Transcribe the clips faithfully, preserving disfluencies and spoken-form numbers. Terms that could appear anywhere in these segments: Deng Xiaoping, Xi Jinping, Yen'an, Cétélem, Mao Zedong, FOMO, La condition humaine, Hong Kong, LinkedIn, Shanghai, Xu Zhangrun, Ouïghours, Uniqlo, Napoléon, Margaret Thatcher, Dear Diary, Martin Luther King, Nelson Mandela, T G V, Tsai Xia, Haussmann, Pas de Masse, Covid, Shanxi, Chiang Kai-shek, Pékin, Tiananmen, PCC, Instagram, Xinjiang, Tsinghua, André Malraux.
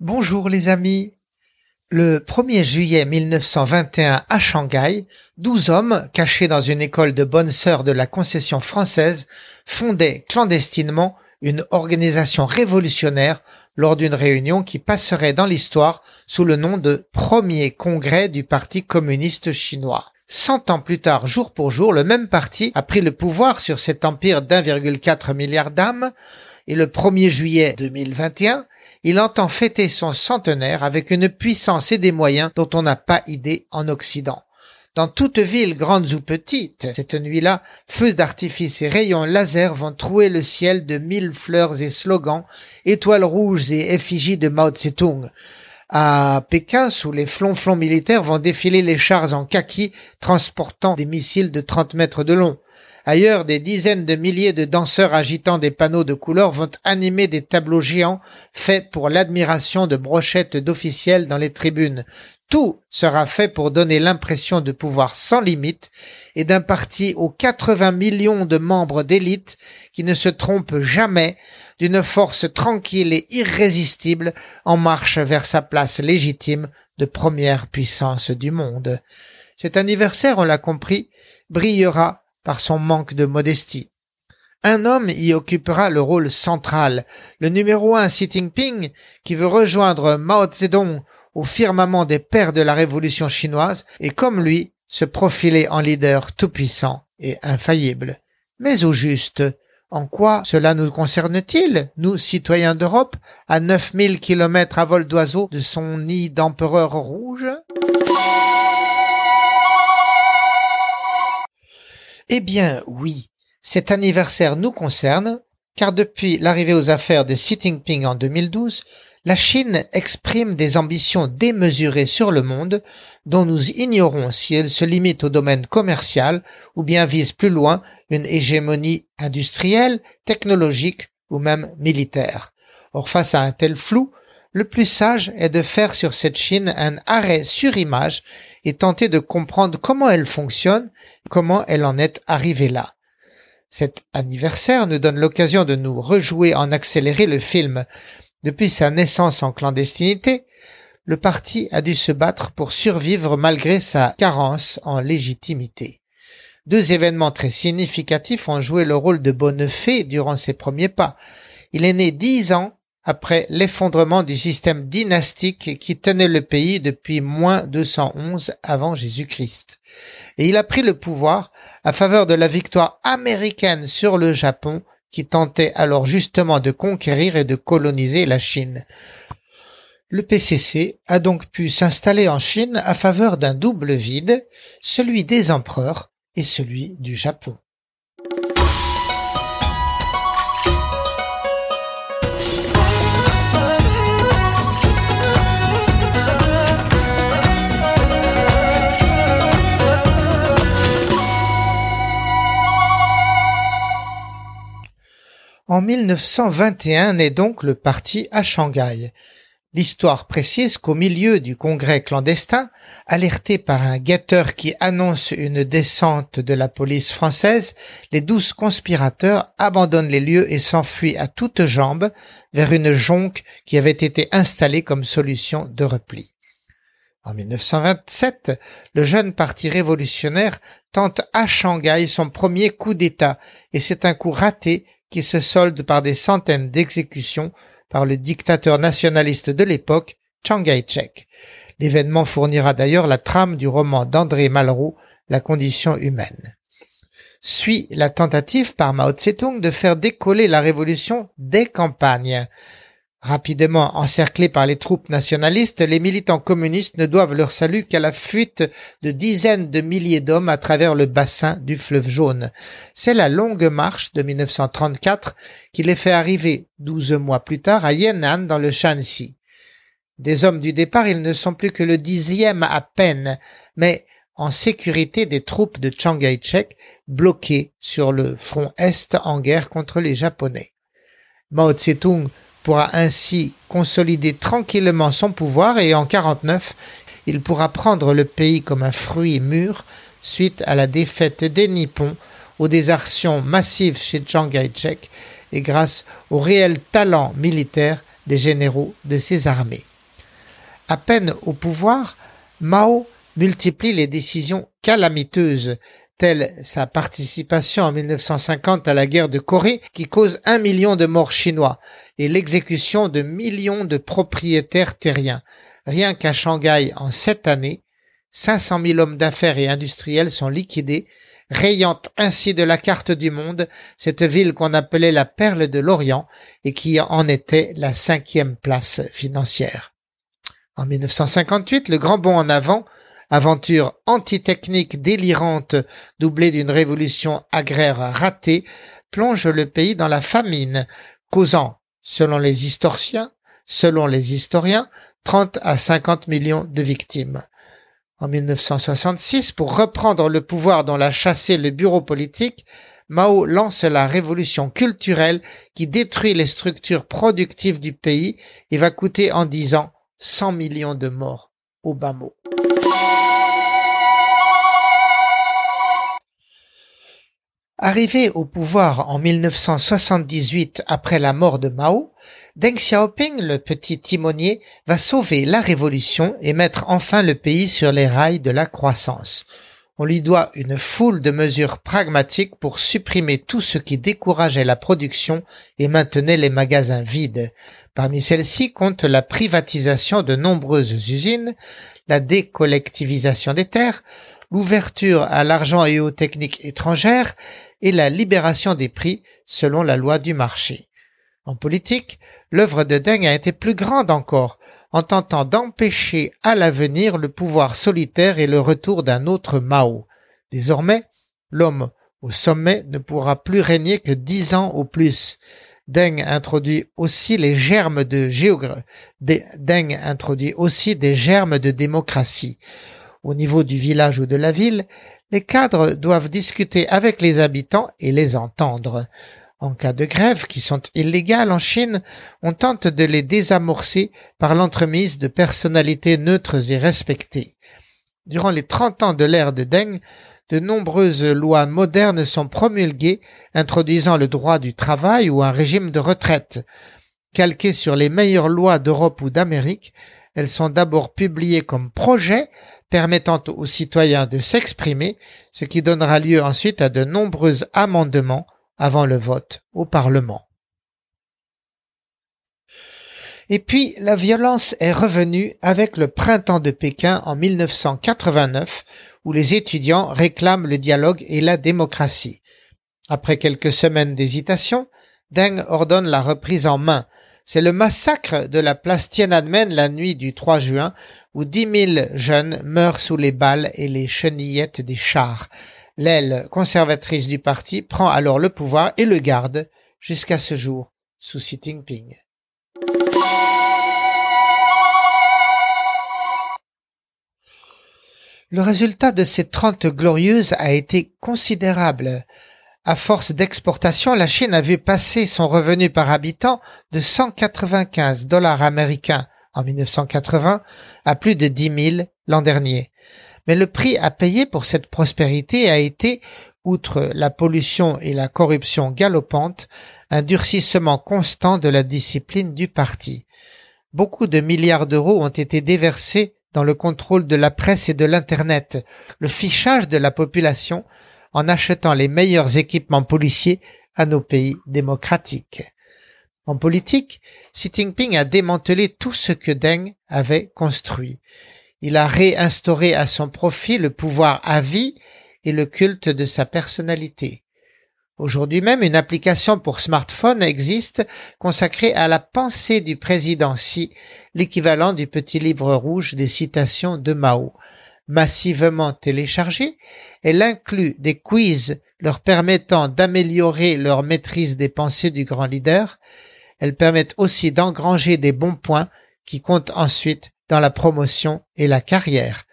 Bonjour les amis. Le premier juillet mille neuf cent vingt et un à Shanghai, douze hommes, cachés dans une école de bonnes sœurs de la concession française, fondaient clandestinement une organisation révolutionnaire lors d'une réunion qui passerait dans l'histoire sous le nom de Premier Congrès du Parti communiste chinois. Cent ans plus tard, jour pour jour, le même parti a pris le pouvoir sur cet empire d'un virgule quatre milliard d'âmes et le premier juillet deux mille vingt et un, il entend fêter son centenaire avec une puissance et des moyens dont on n'a pas idée en Occident. Dans toutes villes, grandes ou petites, cette nuit-là, feux d'artifice et rayons laser vont trouer le ciel de mille fleurs et slogans, étoiles rouges et effigies de Mao Zedong. À Pékin, sous les flonflons militaires vont défiler les chars en kaki transportant des missiles de trente mètres de long. Ailleurs, des dizaines de milliers de danseurs agitant des panneaux de couleurs vont animer des tableaux géants faits pour l'admiration de brochettes d'officiels dans les tribunes. Tout sera fait pour donner l'impression de pouvoir sans limite et d'un parti aux quatre-vingts millions de membres d'élite qui ne se trompent jamais, d'une force tranquille et irrésistible en marche vers sa place légitime de première puissance du monde. Cet anniversaire, on l'a compris, brillera par son manque de modestie. Un homme y occupera le rôle central, le numéro un Xi Jinping, qui veut rejoindre Mao Zedong au firmament des pères de la révolution chinoise et, comme lui, se profiler en leader tout-puissant et infaillible. Mais au juste, en quoi cela nous concerne-t-il, nous, citoyens d'Europe, à neuf mille kilomètres à vol d'oiseau de son nid d'empereur rouge ? Eh bien oui, cet anniversaire nous concerne, car depuis l'arrivée aux affaires de Xi Jinping en deux mille douze, la Chine exprime des ambitions démesurées sur le monde, dont nous ignorons si elles se limitent au domaine commercial ou bien visent plus loin une hégémonie industrielle, technologique ou même militaire. Or, face à un tel flou, le plus sage est de faire sur cette Chine un arrêt sur image et tenter de comprendre comment elle fonctionne, comment elle en est arrivée là. Cet anniversaire nous donne l'occasion de nous rejouer en accéléré le film. Depuis sa naissance en clandestinité, le parti a dû se battre pour survivre malgré sa carence en légitimité. Deux événements très significatifs ont joué le rôle de bonne fée durant ses premiers pas. Il est né dix ans après l'effondrement du système dynastique qui tenait le pays depuis moins deux cent onze avant Jésus-Christ. Et il a pris le pouvoir à faveur de la victoire américaine sur le Japon qui tentait alors justement de conquérir et de coloniser la Chine. Le P C C a donc pu s'installer en Chine à faveur d'un double vide, celui des empereurs et celui du Japon. En mille neuf cent vingt et un naît donc le parti à Shanghai. L'histoire précise qu'au milieu du congrès clandestin, alerté par un guetteur qui annonce une descente de la police française, les douze conspirateurs abandonnent les lieux et s'enfuient à toutes jambes vers une jonque qui avait été installée comme solution de repli. En mille neuf cent vingt-sept, le jeune parti révolutionnaire tente à Shanghai son premier coup d'État et c'est un coup raté qui se solde par des centaines d'exécutions par le dictateur nationaliste de l'époque, Chiang Kai-shek. L'événement fournira d'ailleurs la trame du roman d'André Malraux, La condition humaine. Suit la tentative par Mao Tse-tung de faire décoller la révolution des campagnes. Rapidement encerclés par les troupes nationalistes, les militants communistes ne doivent leur salut qu'à la fuite de dizaines de milliers d'hommes à travers le bassin du fleuve Jaune. C'est la longue marche de mille neuf cent trente-quatre qui les fait arriver douze mois plus tard à Yen'an dans le Shanxi. Des hommes du départ, ils ne sont plus que le dixième à peine, mais en sécurité des troupes de Chiang Kai-shek bloquées sur le front Est en guerre contre les Japonais. Mao Zedong pourra ainsi consolider tranquillement son pouvoir et en mille neuf cent quarante-neuf, il pourra prendre le pays comme un fruit mûr suite à la défaite des Nippons, aux désertions massives chez Chiang Kai-shek et grâce au réel talent militaire des généraux de ses armées. À peine au pouvoir, Mao multiplie les décisions calamiteuses, telle sa participation en mille neuf cent cinquante à la guerre de Corée qui cause un million de morts chinois et l'exécution de millions de propriétaires terriens. Rien qu'à Shanghai en sept années, cinq cent mille hommes d'affaires et industriels sont liquidés, rayant ainsi de la carte du monde cette ville qu'on appelait la perle de l'Orient et qui en était la cinquième place financière. En mille neuf cent cinquante-huit, le grand bond en avant, aventure antitechnique délirante doublée d'une révolution agraire ratée, plonge le pays dans la famine, causant, selon les historiens, selon les historiens, trente à cinquante millions de victimes. En mille neuf cent soixante-six, pour reprendre le pouvoir dont l'a chassé le bureau politique, Mao lance la révolution culturelle qui détruit les structures productives du pays et va coûter en dix ans cent millions de morts au bas mot. Arrivé au pouvoir en mille neuf cent soixante-dix-huit après la mort de Mao, Deng Xiaoping, le petit timonier, va sauver la révolution et mettre enfin le pays sur les rails de la croissance. On lui doit une foule de mesures pragmatiques pour supprimer tout ce qui décourageait la production et maintenait les magasins vides. Parmi celles-ci compte la privatisation de nombreuses usines, la décollectivisation des terres, l'ouverture à l'argent et aux techniques étrangères et la libération des prix selon la loi du marché. En politique, l'œuvre de Deng a été plus grande encore, en tentant d'empêcher à l'avenir le pouvoir solitaire et le retour d'un autre Mao. Désormais, l'homme au sommet ne pourra plus régner que dix ans au plus. Deng introduit aussi les germes de géogra... Deng introduit aussi des germes de démocratie. Au niveau du village ou de la ville, les cadres doivent discuter avec les habitants et les entendre. En cas de grève, qui sont illégales en Chine, on tente de les désamorcer par l'entremise de personnalités neutres et respectées. Durant les trente ans de l'ère de Deng, de nombreuses lois modernes sont promulguées, introduisant le droit du travail ou un régime de retraite. Calquées sur les meilleures lois d'Europe ou d'Amérique, elles sont d'abord publiées comme projets, permettant aux citoyens de s'exprimer, ce qui donnera lieu ensuite à de nombreux amendements avant le vote au Parlement. Et puis, la violence est revenue avec le printemps de Pékin en mille neuf cent quatre-vingt-neuf, où les étudiants réclament le dialogue et la démocratie. Après quelques semaines d'hésitation, Deng ordonne la reprise en main. C'est le massacre de la place Tiananmen la nuit du trois juin, où dix mille jeunes meurent sous les balles et les chenillettes des chars. L'aile conservatrice du parti prend alors le pouvoir et le garde jusqu'à ce jour sous Xi Jinping. Le résultat de ces trente glorieuses a été considérable. À force d'exportation, la Chine a vu passer son revenu par habitant de cent quatre-vingt-quinze dollars américains en mille neuf cent quatre-vingts à plus de dix mille l'an dernier. Mais le prix à payer pour cette prospérité a été, outre la pollution et la corruption galopante, un durcissement constant de la discipline du parti. Beaucoup de milliards d'euros ont été déversés dans le contrôle de la presse et de l'Internet, le fichage de la population, en achetant les meilleurs équipements policiers à nos pays démocratiques. En politique, Xi Jinping a démantelé tout ce que Deng avait construit. Il a réinstauré à son profit le pouvoir à vie et le culte de sa personnalité. Aujourd'hui même, une application pour smartphone existe consacrée à la pensée du président Xi, l'équivalent du petit livre rouge des citations de Mao. Massivement téléchargée, elle inclut des quiz leur permettant d'améliorer leur maîtrise des pensées du grand leader. Elles permettent aussi d'engranger des bons points qui comptent ensuite dans la promotion et la carrière.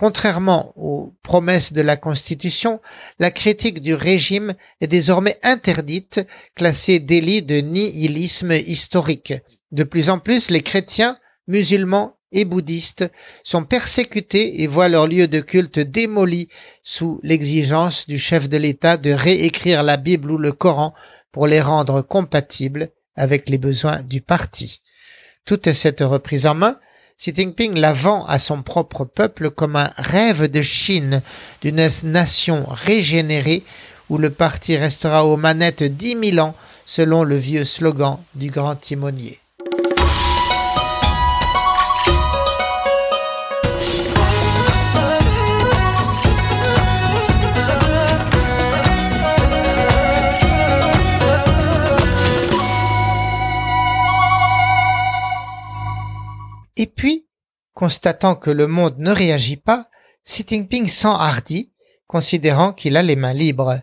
Contrairement aux promesses de la Constitution, la critique du régime est désormais interdite, classée délit de nihilisme historique. De plus en plus, les chrétiens, musulmans et bouddhistes sont persécutés et voient leur lieu de culte démoli sous l'exigence du chef de l'État de réécrire la Bible ou le Coran pour les rendre compatibles avec les besoins du parti. Toute cette reprise en main, Xi Jinping la vend à son propre peuple comme un rêve de Chine, d'une nation régénérée où le parti restera aux manettes dix mille ans, selon le vieux slogan du grand timonier. Et puis, constatant que le monde ne réagit pas, Xi Jinping s'enhardit, considérant qu'il a les mains libres.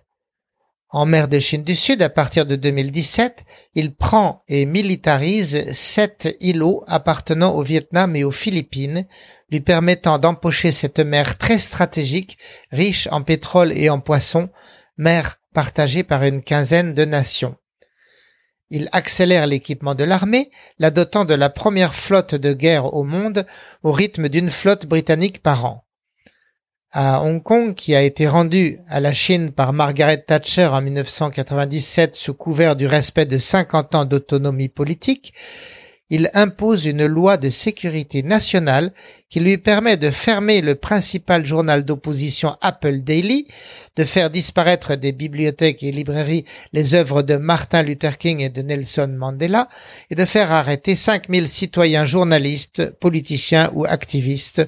En mer de Chine du Sud, à partir de deux mille dix-sept, il prend et militarise sept îlots appartenant au Vietnam et aux Philippines, lui permettant d'empocher cette mer très stratégique, riche en pétrole et en poissons, mer partagée par une quinzaine de nations. Il accélère l'équipement de l'armée, la dotant de la première flotte de guerre au monde au rythme d'une flotte britannique par an. À Hong Kong, qui a été rendue à la Chine par Margaret Thatcher en mille neuf cent quatre-vingt-dix-sept sous couvert du respect de cinquante ans d'autonomie politique, il impose une loi de sécurité nationale qui lui permet de fermer le principal journal d'opposition Apple Daily, de faire disparaître des bibliothèques et librairies les œuvres de Martin Luther King et de Nelson Mandela, et de faire arrêter cinq mille citoyens journalistes, politiciens ou activistes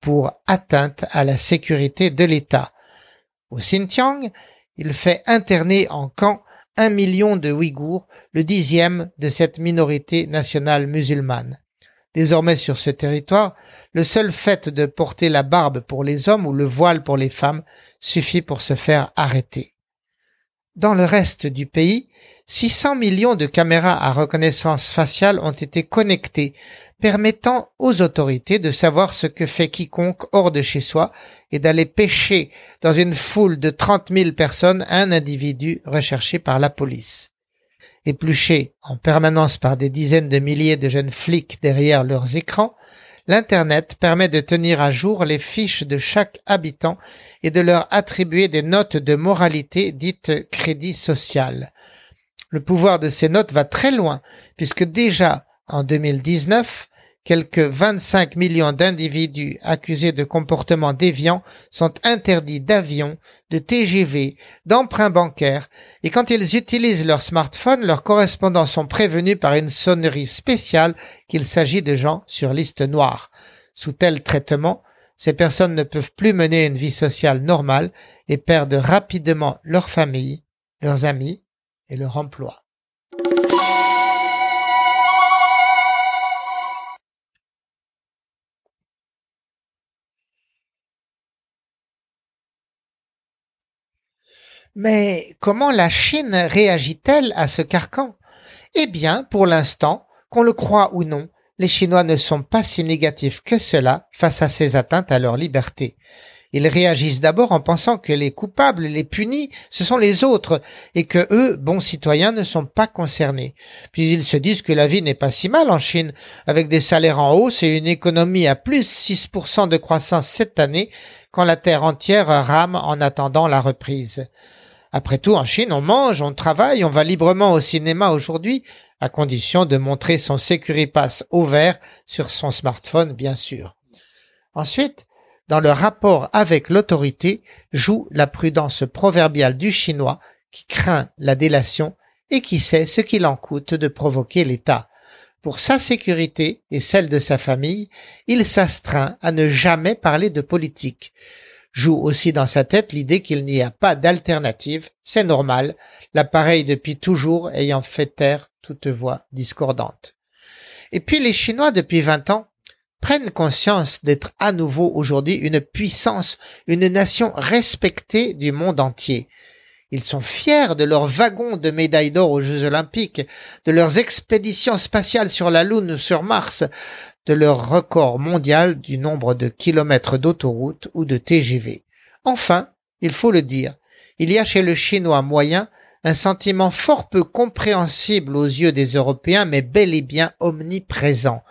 pour atteinte à la sécurité de l'État. Au Xinjiang, il fait interner en camp un million de Ouïghours, le dixième de cette minorité nationale musulmane. Désormais sur ce territoire, le seul fait de porter la barbe pour les hommes ou le voile pour les femmes suffit pour se faire arrêter. Dans le reste du pays, six cents millions de caméras à reconnaissance faciale ont été connectées, permettant aux autorités de savoir ce que fait quiconque hors de chez soi et d'aller pêcher dans une foule de trente mille personnes un individu recherché par la police. Épluché en permanence par des dizaines de milliers de jeunes flics derrière leurs écrans, l'Internet permet de tenir à jour les fiches de chaque habitant et de leur attribuer des notes de moralité dites crédit social. Le pouvoir de ces notes va très loin, puisque déjà en deux mille dix-neuf, quelques vingt-cinq millions d'individus accusés de comportements déviants sont interdits d'avion, de T G V, d'emprunts bancaires, et quand ils utilisent leur smartphone, leurs correspondants sont prévenus par une sonnerie spéciale qu'il s'agit de gens sur liste noire. Sous tel traitement, ces personnes ne peuvent plus mener une vie sociale normale et perdent rapidement leur famille, leurs amis et leur emploi. Mais comment la Chine réagit-elle à ce carcan ? Eh bien, pour l'instant, qu'on le croit ou non, les Chinois ne sont pas si négatifs que cela face à ces atteintes à leur liberté. Ils réagissent d'abord en pensant que les coupables, les punis, ce sont les autres et que eux, bons citoyens, ne sont pas concernés. Puis ils se disent que la vie n'est pas si mal en Chine, avec des salaires en hausse et une économie à plus six pour cent de croissance cette année, quand la terre entière rame en attendant la reprise. Après tout, en Chine, on mange, on travaille, on va librement au cinéma aujourd'hui, à condition de montrer son Securipass au vert sur son smartphone, bien sûr. Ensuite, dans le rapport avec l'autorité, joue la prudence proverbiale du Chinois qui craint la délation et qui sait ce qu'il en coûte de provoquer l'État. Pour sa sécurité et celle de sa famille, il s'astreint à ne jamais parler de politique. Joue aussi dans sa tête l'idée qu'il n'y a pas d'alternative, c'est normal, l'appareil depuis toujours ayant fait taire toute voix discordante. Et puis les Chinois depuis vingt ans prennent conscience d'être à nouveau aujourd'hui une puissance, une nation respectée du monde entier. Ils sont fiers de leurs wagons de médailles d'or aux Jeux Olympiques, de leurs expéditions spatiales sur la Lune ou sur Mars, de leur record mondial du nombre de kilomètres d'autoroute ou de T G V. Enfin, il faut le dire, il y a chez le Chinois moyen un sentiment fort peu compréhensible aux yeux des Européens, mais bel et bien omniprésent.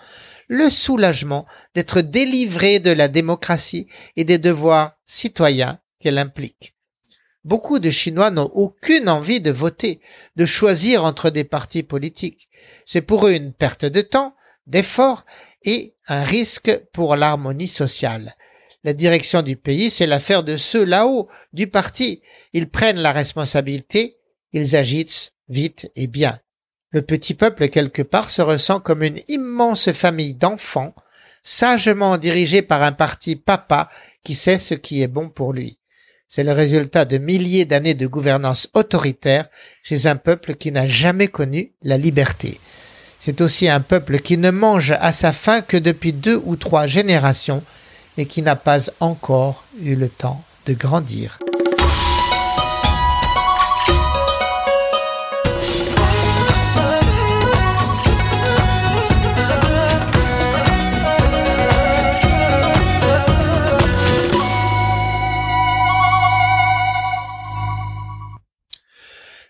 Le soulagement d'être délivré de la démocratie et des devoirs citoyens qu'elle implique. Beaucoup de Chinois n'ont aucune envie de voter, de choisir entre des partis politiques. C'est pour eux une perte de temps, d'efforts et un risque pour l'harmonie sociale. La direction du pays, c'est l'affaire de ceux là-haut, du parti. Ils prennent la responsabilité, ils agissent vite et bien. Le petit peuple, quelque part, se ressent comme une immense famille d'enfants, sagement dirigée par un parti papa qui sait ce qui est bon pour lui. C'est le résultat de milliers d'années de gouvernance autoritaire chez un peuple qui n'a jamais connu la liberté. C'est aussi un peuple qui ne mange à sa faim que depuis deux ou trois générations et qui n'a pas encore eu le temps de grandir.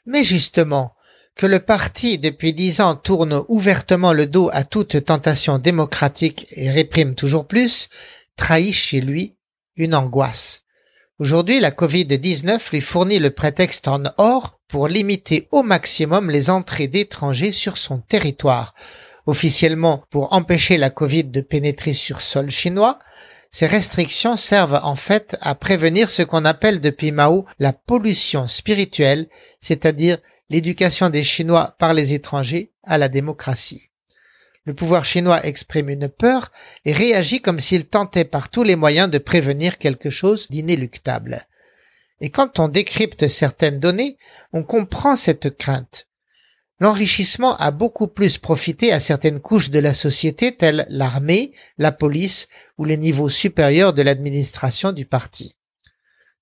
Mais justement, que le parti depuis dix ans tourne ouvertement le dos à toute tentation démocratique et réprime toujours plus, trahit chez lui une angoisse. Aujourd'hui, la covid dix-neuf lui fournit le prétexte en or pour limiter au maximum les entrées d'étrangers sur son territoire. Officiellement, pour empêcher la Covid de pénétrer sur sol chinois, ces restrictions servent en fait à prévenir ce qu'on appelle depuis Mao la pollution spirituelle, c'est-à-dire l'éducation des Chinois par les étrangers à la démocratie. Le pouvoir chinois exprime une peur et réagit comme s'il tentait par tous les moyens de prévenir quelque chose d'inéluctable. Et quand on décrypte certaines données, on comprend cette crainte. L'enrichissement a beaucoup plus profité à certaines couches de la société telles l'armée, la police ou les niveaux supérieurs de l'administration du parti.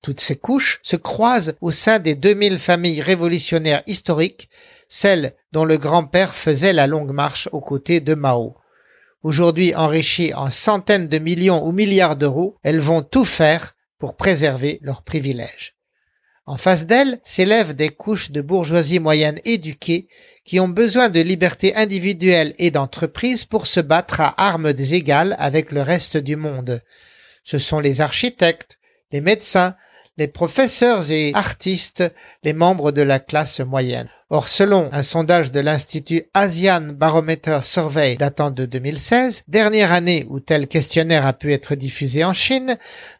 Toutes ces couches se croisent au sein des deux mille familles révolutionnaires historiques, celles dont le grand-père faisait la longue marche aux côtés de Mao. Aujourd'hui enrichies en centaines de millions ou milliards d'euros, elles vont tout faire pour préserver leurs privilèges. En face d'elles s'élèvent des couches de bourgeoisie moyenne éduquée qui ont besoin de liberté individuelle et d'entreprise pour se battre à armes égales avec le reste du monde. Ce sont les architectes, les médecins, les professeurs et artistes, les membres de la classe moyenne. Or, selon un sondage de l'Institut Asian Barometer Survey datant de deux mille seize, dernière année où tel questionnaire a pu être diffusé en Chine,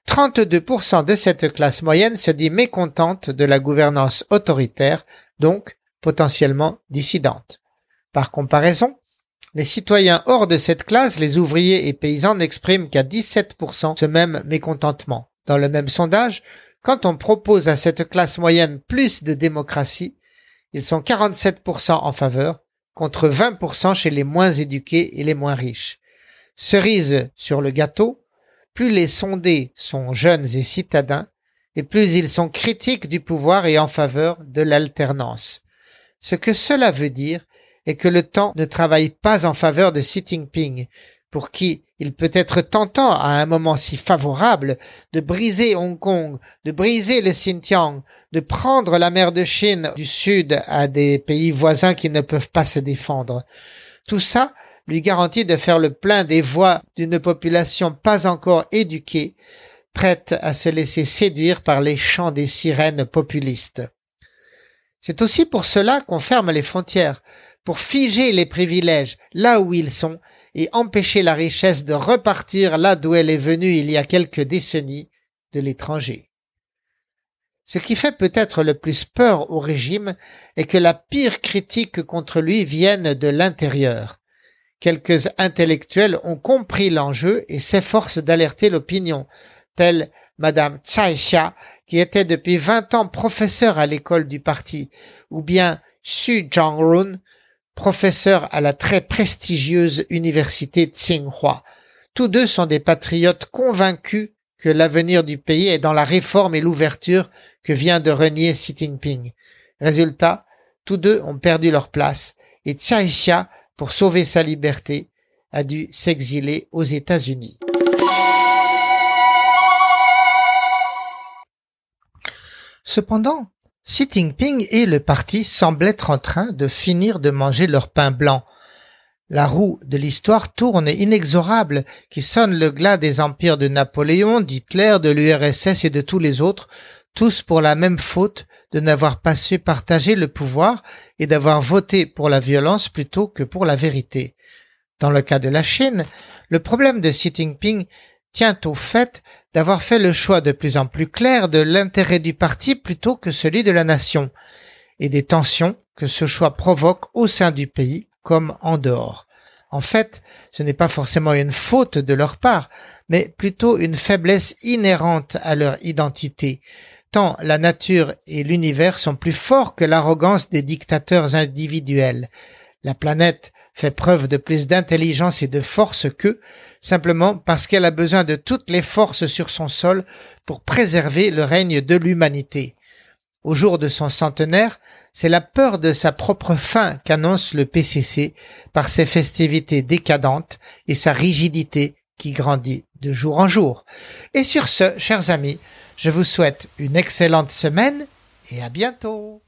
trente-deux pour cent de cette classe moyenne se dit mécontente de la gouvernance autoritaire, donc potentiellement dissidente. Par comparaison, les citoyens hors de cette classe, les ouvriers et paysans, n'expriment qu'à dix-sept pour cent ce même mécontentement. Dans le même sondage, quand on propose à cette classe moyenne plus de démocratie, ils sont quarante-sept pour cent en faveur, contre vingt pour cent chez les moins éduqués et les moins riches. Cerise sur le gâteau, plus les sondés sont jeunes et citadins, et plus ils sont critiques du pouvoir et en faveur de l'alternance. Ce que cela veut dire est que le temps ne travaille pas en faveur de Xi Jinping, pour qui il peut être tentant à un moment si favorable de briser Hong Kong, de briser le Xinjiang, de prendre la mer de Chine du Sud à des pays voisins qui ne peuvent pas se défendre. Tout ça lui garantit de faire le plein des voix d'une population pas encore éduquée, prête à se laisser séduire par les chants des sirènes populistes. C'est aussi pour cela qu'on ferme les frontières, pour figer les privilèges là où ils sont et empêcher la richesse de repartir là d'où elle est venue il y a quelques décennies, de l'étranger. Ce qui fait peut-être le plus peur au régime est que la pire critique contre lui vienne de l'intérieur. Quelques intellectuels ont compris l'enjeu et s'efforcent d'alerter l'opinion, telle Madame Tsai Xia, qui était depuis vingt ans professeure à l'école du parti, ou bien Xu Zhangrun, professeur à la très prestigieuse université Tsinghua. Tous deux sont des patriotes convaincus que l'avenir du pays est dans la réforme et l'ouverture que vient de renier Xi Jinping. Résultat, tous deux ont perdu leur place et Tsai Xia, pour sauver sa liberté, a dû s'exiler aux États-Unis. Cependant, Xi Jinping et le parti semblent être en train de finir de manger leur pain blanc. La roue de l'histoire tourne inexorable, qui sonne le glas des empires de Napoléon, d'Hitler, de l'U R S S et de tous les autres, tous pour la même faute de n'avoir pas su partager le pouvoir et d'avoir voté pour la violence plutôt que pour la vérité. Dans le cas de la Chine, le problème de Xi Jinping tient au fait d'avoir fait le choix de plus en plus clair de l'intérêt du parti plutôt que celui de la nation, et des tensions que ce choix provoque au sein du pays comme en dehors. En fait, ce n'est pas forcément une faute de leur part, mais plutôt une faiblesse inhérente à leur identité, tant la nature et l'univers sont plus forts que l'arrogance des dictateurs individuels. La planète fait preuve de plus d'intelligence et de force qu'eux, simplement parce qu'elle a besoin de toutes les forces sur son sol pour préserver le règne de l'humanité. Au jour de son centenaire, c'est la peur de sa propre fin qu'annonce le P C C par ses festivités décadentes et sa rigidité qui grandit de jour en jour. Et sur ce, chers amis, je vous souhaite une excellente semaine et à bientôt.